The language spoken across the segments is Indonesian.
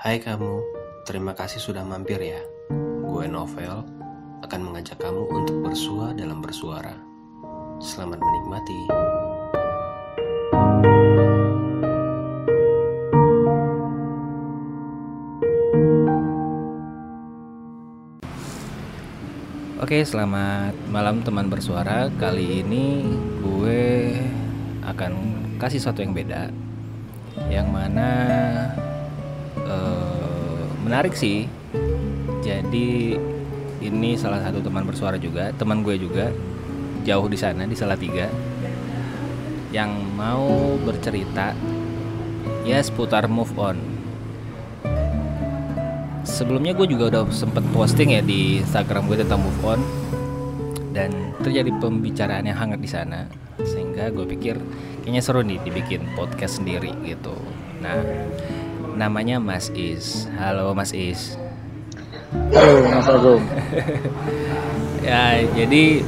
Hai kamu, terima kasih sudah mampir ya. Gue Novel akan mengajak kamu untuk bersua dalam bersuara. Selamat menikmati. Oke, selamat malam teman bersuara. Kali ini gue akan kasih sesuatu yang beda, yang mana menarik sih. Jadi ini salah satu teman bersuara juga, teman gue juga, jauh di sana di Salatiga, yang mau bercerita ya seputar move on. Sebelumnya gue juga udah sempet posting ya di Instagram gue tentang move on, dan terjadi pembicaraan yang hangat di sana, sehingga gue pikir kayaknya seru nih dibikin podcast sendiri gitu. Nah, namanya Mas Is. Halo Mas Is. Halo Mas Agung. Ya, jadi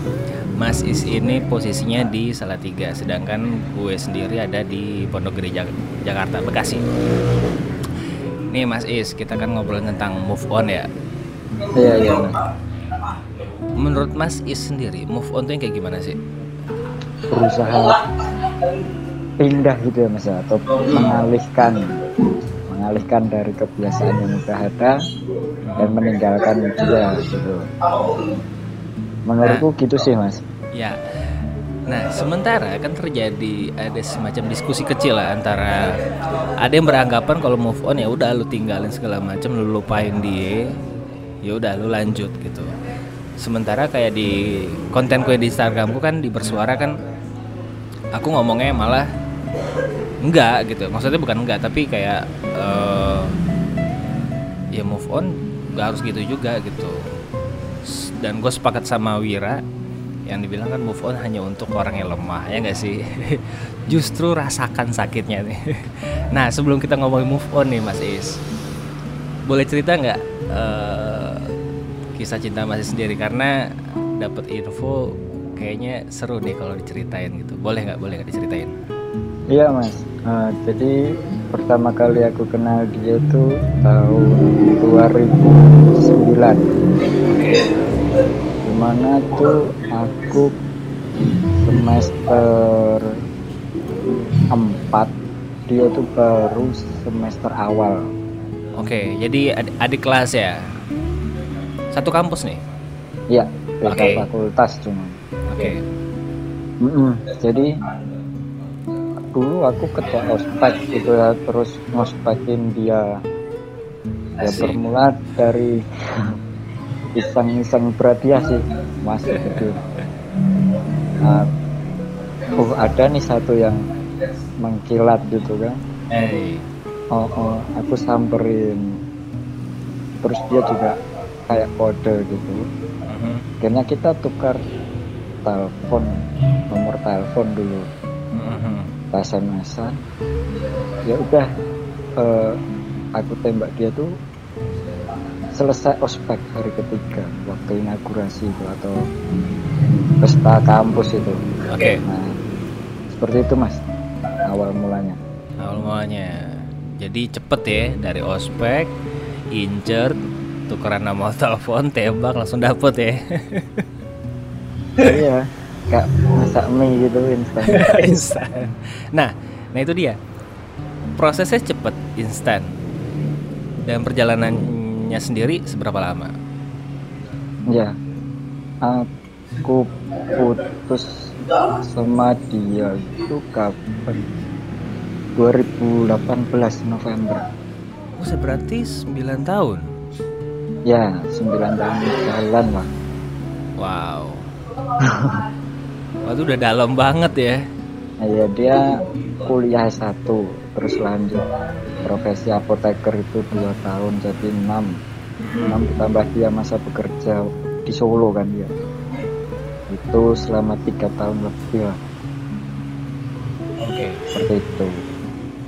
Mas Is ini posisinya di Salatiga, sedangkan gue sendiri ada di Pondok Gede Jakarta, Bekasi. Nih Mas Is, kita kan ngobrolin tentang move on ya. Iya. Menurut Mas Is sendiri, move on tuh yang kayak gimana sih? Berusaha pindah gitu ya Mas, atau mengalihkan dari kebiasaan yang udah ada dan meninggalkan dia gitu. Menurutku gitu sih Mas. Ya. Nah, sementara kan terjadi ada semacam diskusi kecil lah antara ada yang beranggapan kalau move on ya udah lu tinggalin segala macam, lu lupain dia, ya udah lu lanjut gitu. Sementara kayak di konten gue di Instagramku kan di bersuara kan aku ngomongnya malah enggak gitu, maksudnya bukan enggak, tapi kayak ya move on gak harus gitu juga gitu. Dan gue sepakat sama Wira yang dibilang kan move on hanya untuk orang yang lemah, ya gak sih? Justru rasakan sakitnya nih. Nah, sebelum kita ngomongin move on nih Mas Is, boleh cerita gak kisah cinta Mas Is sendiri? Karena dapat info kayaknya seru deh kalau diceritain gitu. Boleh gak diceritain? Iya Mas, jadi pertama kali aku kenal dia itu tahun 2009. Dimana tuh aku semester 4, dia tuh baru semester awal. Oke, jadi adik kelas ya? Satu kampus nih? Iya, beda fakultas cuma. Oke. Jadi dulu aku ketua ospek gitu ya, terus ngospekin dia. Ya bermula dari iseng-iseng berhadiah sih Mas gitu. Nah, ada nih satu yang mengkilat gitu kan. Aku samperin, terus dia juga kayak kode gitu. Akhirnya kita tukar nomor telepon dulu. SMS-an, ya udah, aku tembak dia tuh selesai ospek hari ketiga waktu inaugurasi itu atau pesta kampus itu. Oke. Nah, seperti itu Mas, awal mulanya. Jadi cepet ya, dari ospek, insert, tukeran nomor telepon, tembak langsung dapet ya. Iya. Kayak masak mie gitu instan. Nah itu dia, prosesnya cepet, instan. Dan perjalanannya sendiri seberapa lama? Ya, aku putus sama dia itu kapan? 2018 November. Berarti 9 tahun? Ya, 9 tahun jalan lah. Wow. Waktu udah dalam banget ya. Iya, dia kuliah S1, terus lanjut profesi apoteker itu 2 tahun, jadi 6 ditambah dia masa bekerja di Solo kan dia. Itu selama 3 tahun lebih lah. Oke. Seperti itu.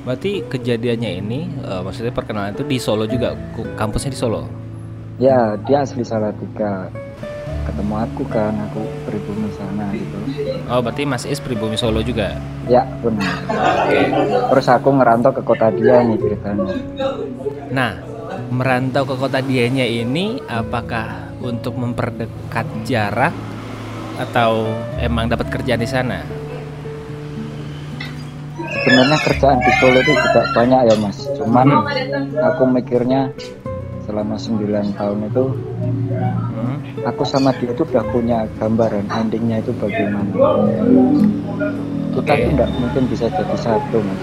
Berarti kejadiannya ini, maksudnya perkenalan itu di Solo juga, kampusnya di Solo? Ya, dia asli Salatiga. Ketemu aku kan, aku pribumi sana gitu. Oh, berarti Mas Is pribumi Solo juga? Ya, benar. Terus aku ngerantau ke kota dia nih ceritanya. Nah, merantau ke kota dianya ini apakah untuk memperdekat jarak atau emang dapat kerjaan di sana? Sebenarnya kerjaan di Solo itu juga banyak ya Mas, cuman aku mikirnya selama 9 tahun itu aku sama dia itu udah punya gambaran endingnya itu bagaimana. Kita tuh nggak mungkin bisa jadi satu Mas.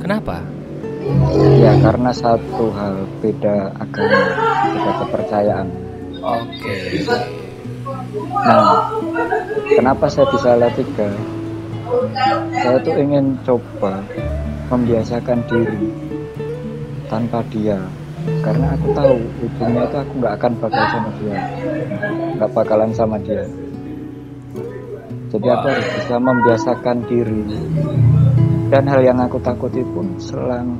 Kenapa? Ya karena satu hal, beda agama, beda kepercayaan. Oke. Nah, kenapa saya di Salatiga? Saya tuh ingin coba membiasakan diri tanpa dia, karena aku tahu ujungnya itu aku nggak akan bakal sama dia, nggak bakalan sama dia. Jadi aku harus bisa membiasakan diri. Dan hal yang aku takuti pun selang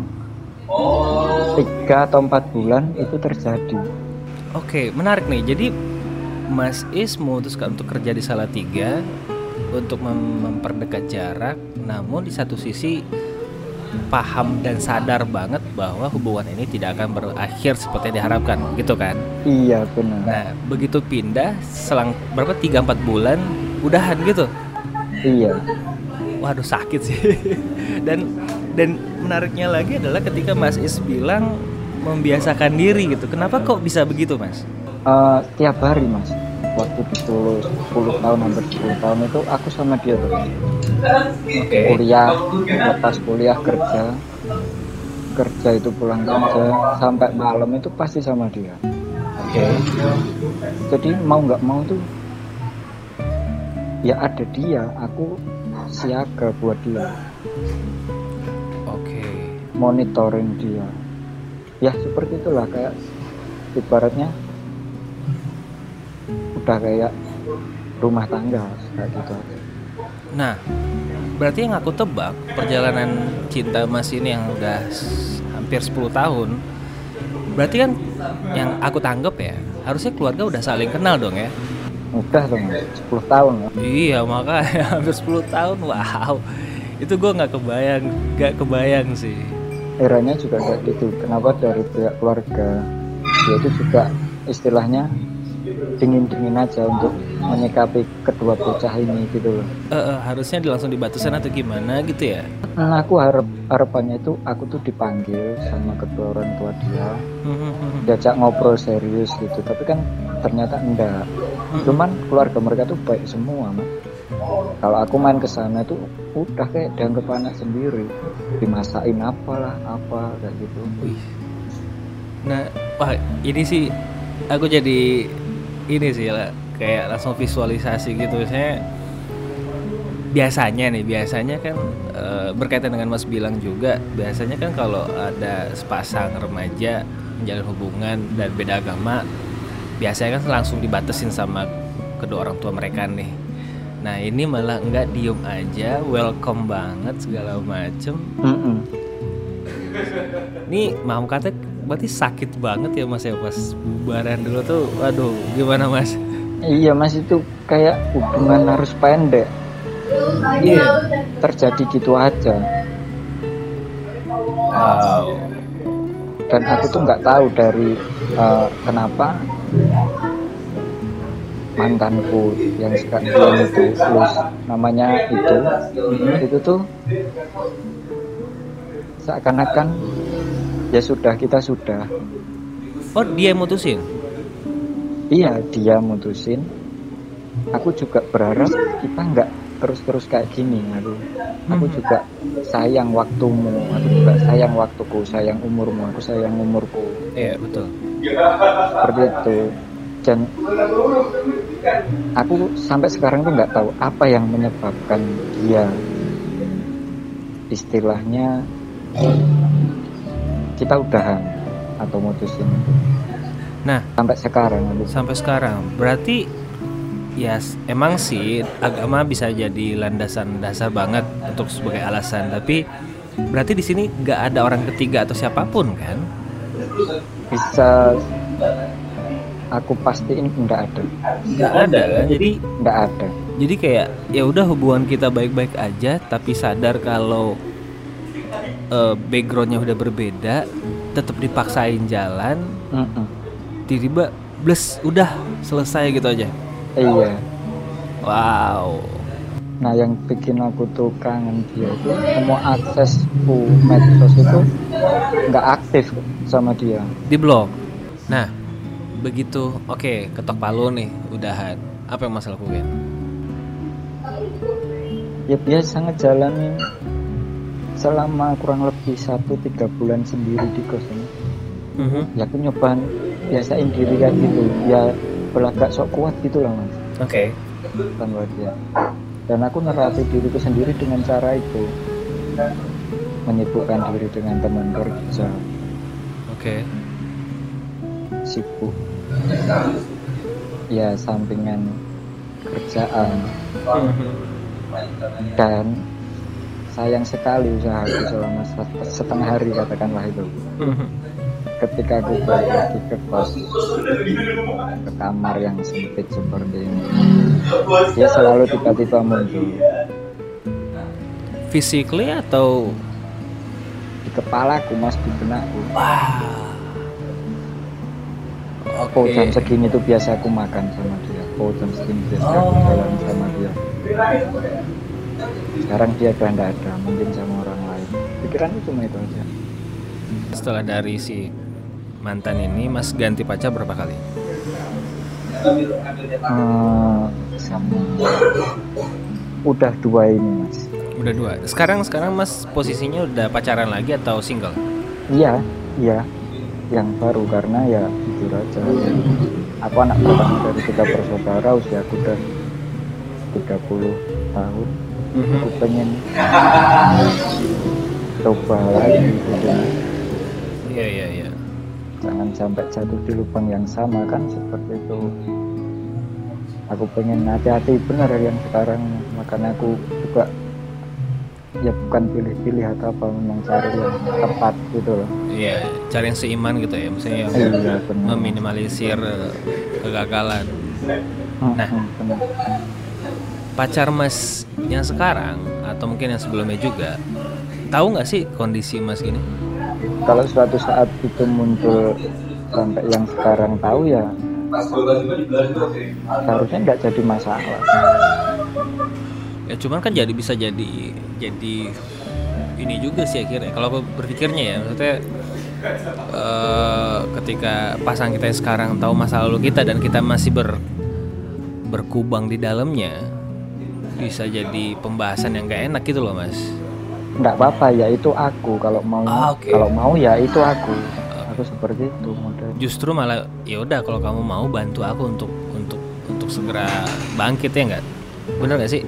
3 atau 4 bulan itu terjadi. Oke, menarik nih. Jadi Mas Is memutuskan untuk kerja di Salatiga untuk memperdekat jarak, namun di satu sisi paham dan sadar banget bahwa hubungan ini tidak akan berakhir seperti yang diharapkan, gitu kan? Iya, benar. Nah, begitu pindah selang berapa 3-4 bulan udahan gitu. Iya. Waduh, sakit sih. Dan menariknya lagi adalah ketika Mas Is bilang membiasakan diri gitu. Kenapa kok bisa begitu, Mas? Tiap hari, Mas. Waktu di Solo 10 tahun, hampir 10 tahun itu aku sama dia tuh. Kuliah, lepas kuliah kerja itu pulang kerja sampai malam itu pasti sama dia. Jadi mau nggak mau tuh ya ada dia, aku siaga buat dia. Monitoring dia. Ya seperti itulah, kayak ibaratnya udah kayak rumah tangga kayak gitu. Nah, berarti yang aku tebak perjalanan cinta Mas ini yang udah hampir 10 tahun. Berarti kan yang aku tanggap ya, harusnya keluarga udah saling kenal dong ya. Udah dong, 10 tahun ya. Iya, makanya hampir 10 tahun. Wow. Itu gue gak kebayang sih. Eranya juga kayak gitu. Kenapa dari pihak keluarga dia itu juga istilahnya dingin-dingin aja untuk menyikapi kedua bocah ini gitu loh. Harusnya langsung dibatasin atau gimana gitu ya? Nah, aku harapannya itu aku tuh dipanggil sama kedua orang tua dia, diajak ngobrol serius gitu. Tapi kan ternyata enggak. Cuman keluarga mereka tuh baik semua, Mas. Kalau aku main kesana tuh udah kayak dianggap anak sendiri, dimasain apalah apa kayak gitu. Nah, wah ini sih aku jadi ini sih lah, kayak langsung visualisasi gitu. Saya biasanya kan berkaitan dengan Mas bilang juga, biasanya kan kalau ada sepasang remaja menjalin hubungan dan beda agama, biasanya kan langsung dibatesin sama kedua orang tua mereka nih. Nah ini malah enggak, diem aja, welcome banget segala macem. Ini mau kata berarti sakit banget ya Mas ya pas bubaran dulu tuh. Waduh, gimana Mas? Iya Mas, itu kayak hubungan harus pendek. Iya, terjadi gitu aja. Wow. Dan aku tuh nggak tahu dari kenapa mantanku yang sekarang itu, terus namanya itu tuh seakan-akan ya sudah, kita sudah. Oh, dia mutusin? Iya, dia mutusin. Aku juga berharap kita nggak terus-terus kayak gini. Aku juga sayang waktumu, aku juga sayang waktuku, sayang umurmu, aku sayang umurku. Iya, betul. Seperti itu. Dan aku sampai sekarang tuh nggak tahu apa yang menyebabkan dia istilahnya kita udahan atau mutusin. Nah, sampai sekarang berarti ya emang sih agama bisa jadi landasan dasar banget untuk sebagai alasan, tapi berarti di sini nggak ada orang ketiga atau siapapun kan? Bisa aku pastiin nggak ada kan? Jadi nggak ada. Jadi kayak ya udah, hubungan kita baik-baik aja, tapi sadar kalau backgroundnya udah berbeda, tetap dipaksain jalan, tiba-tiba bles udah selesai gitu aja. Iya. Wow. Nah yang bikin aku tuh kangen dia itu semua aksesku medsos itu nggak aktif sama dia. Di blog. Nah begitu, oke, ketok palu nih, udahan. Apa yang masalah kalian? Ya biasa ngejalanin selama kurang lebih 1-3 bulan sendiri di kos ini. Ya aku nyobain biasain diri kayak gitu. Ya berlagak sok kuat gitu lah mas. Oke. Tanpa dia. Dan aku ngelatih diriku sendiri dengan cara itu, menyibukkan diri dengan teman kerja. Oke. Sibuk. Ya sampingan kerjaan. Dan sayang sekali usahaku selama setengah hari katakanlah itu. Ketika aku balik lagi ke kos, ke kamar yang sempit seperti ini, dia selalu tiba-tiba muncul. Physically atau di kepalaku mas, di benakku. Oh jam segini tuh biasa aku makan sama dia. Oh jam segini biasa aku jalan sama dia. Sekarang dia udah nggak ada, mungkin sama orang lain. Pikiranku cuma itu aja. Setelah dari si mantan ini, mas ganti pacar berapa kali? Sama. Udah 2 ini mas. Udah 2. Sekarang mas posisinya udah pacaran lagi atau single? Iya. Yang baru karena ya jujur aja. Aku anak pertama dari 3 bersaudara, usia aku udah 30 tahun. Aku pengen coba lagi gitu. Iya. Jangan sampai jatuh di lubang yang sama kan seperti itu. Aku pengen hati-hati benar yang sekarang, makanya aku juga ya bukan pilih-pilih atau apa, memang cari yang tepat gitu loh. Iya, cari yang seiman gitu ya, misalnya meminimalisir kegagalan. Nah, pacar mas yang sekarang atau mungkin yang sebelumnya juga, tahu nggak sih kondisi mas gini? Kalau suatu saat itu muncul sampai yang sekarang tahu ya, harusnya nggak jadi masalah. Ya cuman kan jadi bisa jadi ini juga sih akhirnya kalau aku berpikirnya ya, maksudnya ketika pasangan kita sekarang tahu masa lalu kita dan kita masih berkubang di dalamnya, bisa jadi pembahasan yang gak enak gitu loh mas. Nggak apa-apa ya, itu aku kalau mau kalau mau ya itu aku seperti itu model. Justru malah ya udah kalau kamu mau bantu aku untuk segera bangkit ya nggak, bener nggak sih?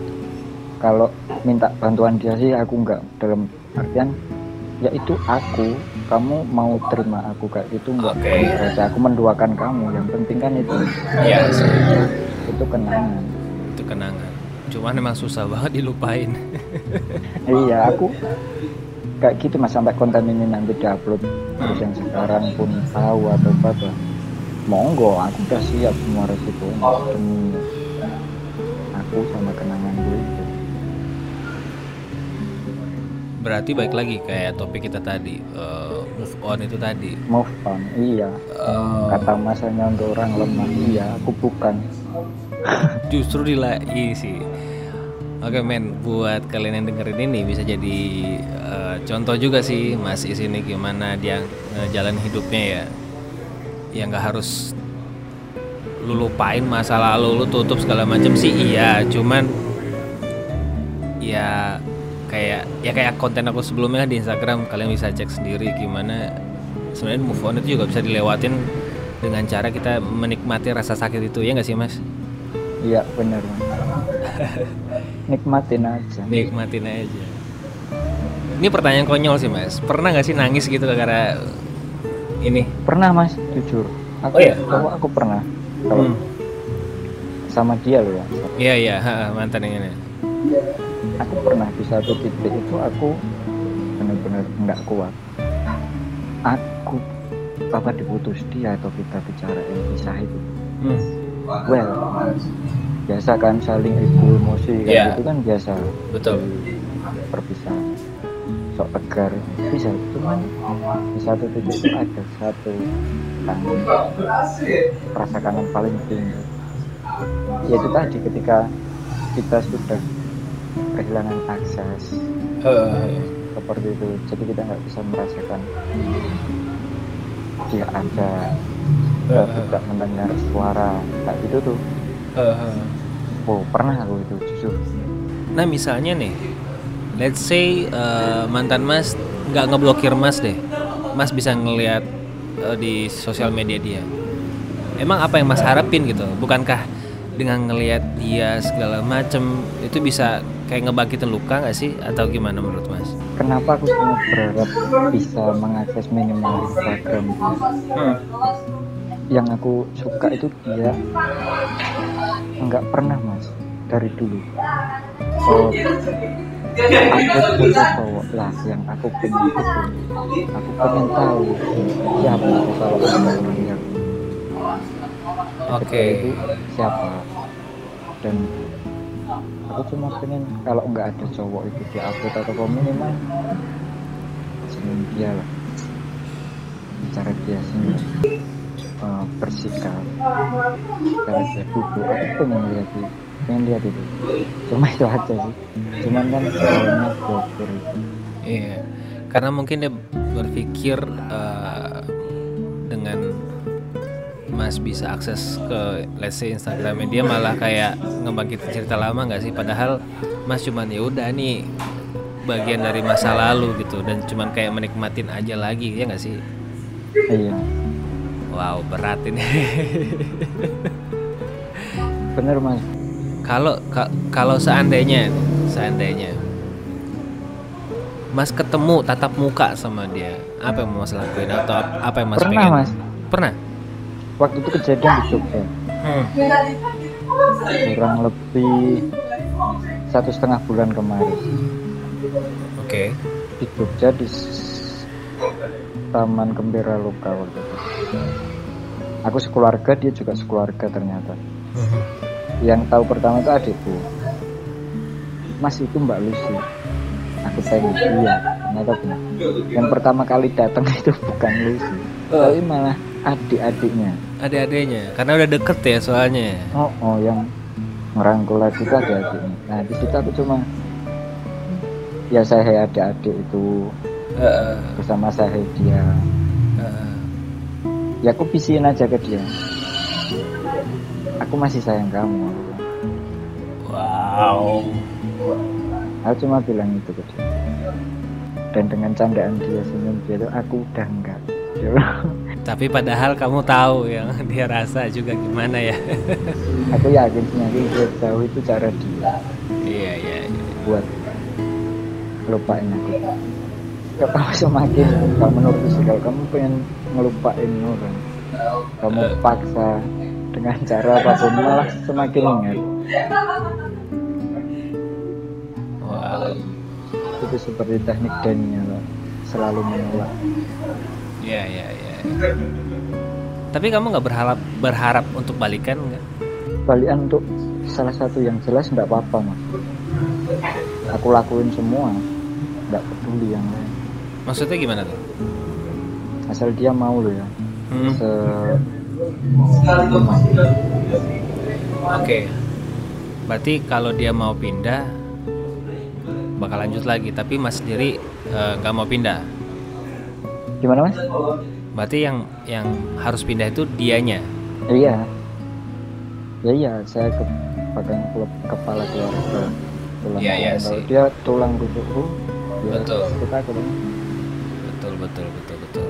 Kalau minta bantuan dia sih aku enggak, dalam artian ya itu aku, kamu mau terima aku kayak gitu enggak? Berarti aku menduakan kamu, yang penting kan itu. Iya. Itu kenangan. Itu kenangan. Cuman emang susah banget dilupain. Iya, aku kayak gitu mas, sampai konten ini nanti diupload terus yang sekarang pun tahu atau apa. Monggo, aku udah siap semua resiko demi aku sama kenangan gue itu. Berarti baik lagi kayak topik kita tadi, move on itu tadi. Move on, iya. Kata masanya untuk orang lemah, iya. Aku bukan. Justru dilai sih. Oke men, buat kalian yang dengerin ini bisa jadi contoh juga sih Mas Is ini gimana dia jalan hidupnya ya. Ya nggak harus lu lupain masa lalu, lu tutup segala macam sih. Iya, cuman ya kayak konten aku sebelumnya di Instagram, kalian bisa cek sendiri gimana sebenarnya move on itu juga bisa dilewatin dengan cara kita menikmati rasa sakit itu, ya nggak sih mas? Iya benar. Nikmatin aja. Ini pertanyaan konyol sih mas, pernah nggak sih nangis gitu karena ini? Pernah mas, jujur. Aku pernah. Kalau sama dia loh. Iya mantan yang ini. Aku pernah di satu titik itu aku benar-benar nggak kuat. Aku apa diputus dia atau kita bicarain pisah itu. Well, biasa kan saling ego emosi gitu kan biasa. Betul. Perpisahan. So sok tegar bisa, cuman di satu titik itu ada satu kangen, rasa kangen paling tinggi, yaitu tadi ketika kita sudah kehilangan akses seperti itu, jadi kita nggak bisa merasakan dia ada, tidak mendengar suara kayak gitu tuh. Oh, pernah aku itu jujur. Nah misalnya nih, let's say mantan Mas nggak ngeblokir Mas deh, Mas bisa ngelihat di sosial media dia. Emang apa yang Mas harapin gitu? Bukankah dengan ngelihat dia segala macem itu bisa kayak ngebangkitin luka nggak sih? Atau gimana menurut Mas? Kenapa aku sangat berharap bisa mengakses minimal Instagram? Yang aku suka itu dia nggak pernah Mas dari dulu. Aku butuh cowok lah yang aku pengen itu. Aku pengen tahu siapa kalau orang yang itu siapa. Dan aku cuma pengen kalau nggak ada cowok itu di upload atau komen emang senyum dia lah, cara dia senyum, bersikap, cara dia duduk. Aku pengen lihat dia. Pengen lihat itu, cuma itu aja sih. Cuman kan soalnya blokir itu. Iya, karena mungkin dia berpikir dengan Mas bisa akses ke let's say Instagramnya dia malah kayak ngebangkitin cerita lama nggak sih? Padahal Mas cuman ya udah nih bagian dari masa lalu gitu, dan cuman kayak menikmatin aja lagi, ya nggak sih? Iya. Wow, berat ini. Bener Mas. Kalau seandainya Mas ketemu tatap muka sama dia, apa yang mau Mas lakuin atau apa yang Mas pengen? Pernah Mas. Pernah. Waktu itu kejadian di Jogja. Kurang lebih 1,5 bulan kemarin. Oke. Di Jogja di Taman Gembira Loka waktu itu. Aku sekeluarga, dia juga sekeluarga ternyata. Yang tahu pertama itu adikku, Mas itu Mbak Lusi, aku pengen dia, ternyata benar. Yang pertama kali datang itu bukan Lusi, tapi malah adik-adiknya, karena udah deket ya soalnya. Oh, yang merangkul lagi itu adik-adiknya. Nah di situ aku cuma, ya saya adik-adik itu bersama saya dia, ya aku pisiin aja ke dia. Aku masih sayang kamu. Wow. Aku cuma bilang itu ke dia. Dan dengan candaan dia, senyum dia itu aku udah enggak. Tapi padahal kamu tahu yang dia rasa juga gimana ya. Aku yakin sih dia tahu itu cara dia. Iya. Buat lupain aku. Kalau semakin kamu menulis, kalau kamu pengen ngelupain orang, kamu paksa dengan cara apapun malah semakin ingat. Wow. Itu seperti teknik Daniel, selalu menolak. Ya. Tapi kamu nggak berharap untuk balikan nggak? Balikan untuk salah satu yang jelas nggak apa-apa Mas. Aku lakuin semua, nggak peduli yang lain. Maksudnya gimana tuh? Asal dia mau loh ya. Oke. Berarti kalau dia mau pindah bakal lanjut lagi, tapi Mas sendiri gak mau pindah. Gimana Mas? Berarti yang harus pindah itu dianya. Iya. Ya saya pegang kepala keluarga. Iya sih. Kalau dia tulang rusukku. Betul. Betul.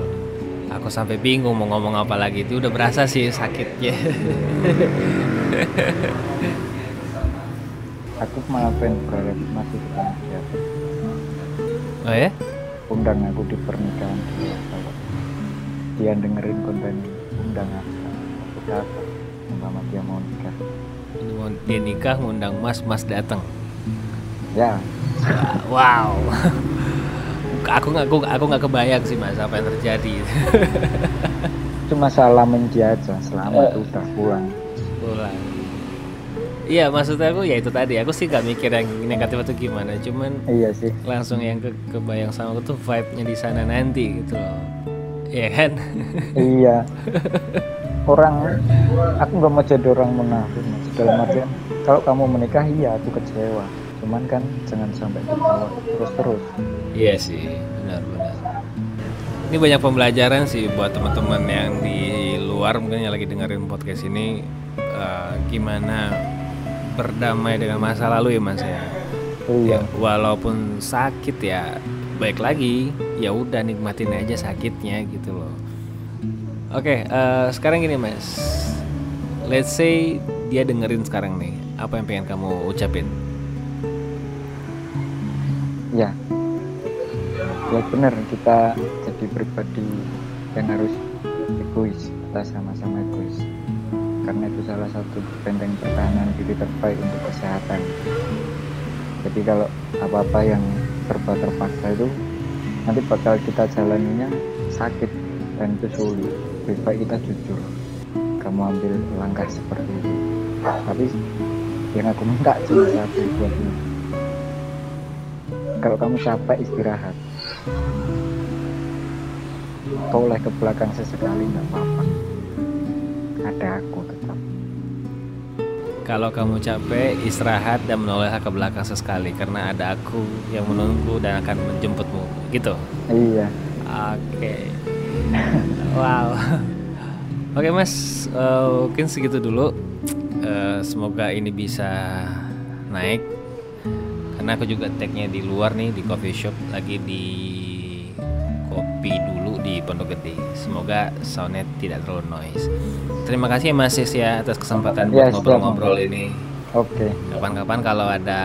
Aku sampai bingung mau ngomong apa lagi, itu udah berasa sih sakitnya. Aku malah pengen berharap masih ketemu dia. Oh ya? Undang aku di pernikahan dia. Dia dengerin konten undangan. Aku datang, sama dia mau nikah. Dia nikah ngundang mas datang. Ya. Wow. Aku nggak kebayang sih Mas apa yang terjadi. Cuma salamin dia aja, selamat udah pulang. Iya, maksudnya aku ya itu tadi, aku sih gak mikir yang negatif itu gimana, cuman iya sih, langsung yang kebayang sama aku tuh vibe-nya di sana nanti gitu loh. Iya kan? Iya. Orang, aku gak mau jadi orang munafik, dalam artian kalau kamu menikah iya aku kecewa, cuman kan jangan sampai kecewa terus-terus. Iya sih, benar-benar. Ini banyak pembelajaran sih buat teman-teman yang di luar mungkin yang lagi dengerin podcast ini, gimana berdamai dengan masa lalu ya Mas ya. Iya. Walaupun sakit ya, baik lagi ya udah nikmatin aja sakitnya gitu loh. Oke, sekarang gini Mas. Let's say dia dengerin sekarang nih. Apa yang pengen kamu ucapin? Ya. Ya benar, kita jadi pribadi yang harus egois. Kita sama-sama egois. Karena itu salah satu benteng pertahanan diri terbaik untuk kesehatan. Jadi kalau apa-apa yang serba terpaksa itu nanti bakal kita jalaninya sakit dan itu sulit. Lebih baik kita jujur, kamu ambil langkah seperti itu. Tapi yang aku minta cuma satu buatmu, kalau kamu capek istirahat, toleh ke belakang sesekali nggak apa-apa, ada aku tetap. Kalau kamu capek, istirahat dan menoleh ke belakang sesekali, karena ada aku yang menunggu dan akan menjemputmu, gitu? Iya. Oke. Wow. Oke Mas, mungkin segitu dulu. Semoga ini bisa naik, karena aku juga tag-nya di luar nih, di coffee shop, lagi di kopi dulu di Pondok Gede. Semoga soundnya tidak terlalu noise. Terima kasih Mas Is ya atas kesempatan buat ngobrol-ngobrol ini. Oke. Kapan-kapan kalau ada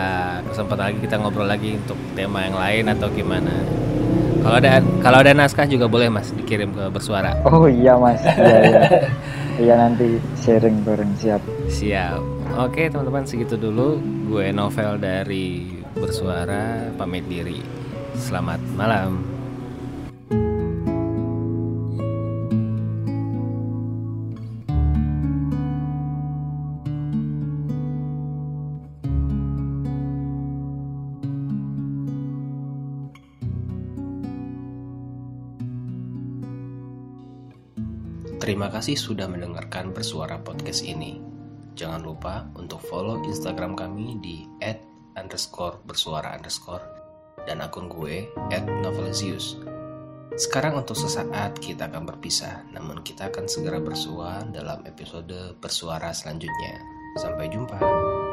kesempatan lagi kita ngobrol lagi untuk tema yang lain atau gimana. Kalau ada naskah juga boleh Mas dikirim ke Bersuara. Oh iya Mas. Iya. Iya nanti sharing bareng, siap. Siap. Oke teman-teman, segitu dulu. Gue Novel dari Bersuara pamit diri. Selamat malam. Terima kasih sudah mendengarkan Bersuara podcast ini. Jangan lupa untuk follow Instagram kami di @_bersuara_ dan akun gue @novelyzius. Sekarang untuk sesaat kita akan berpisah, namun kita akan segera bersua dalam episode Bersuara selanjutnya. Sampai jumpa.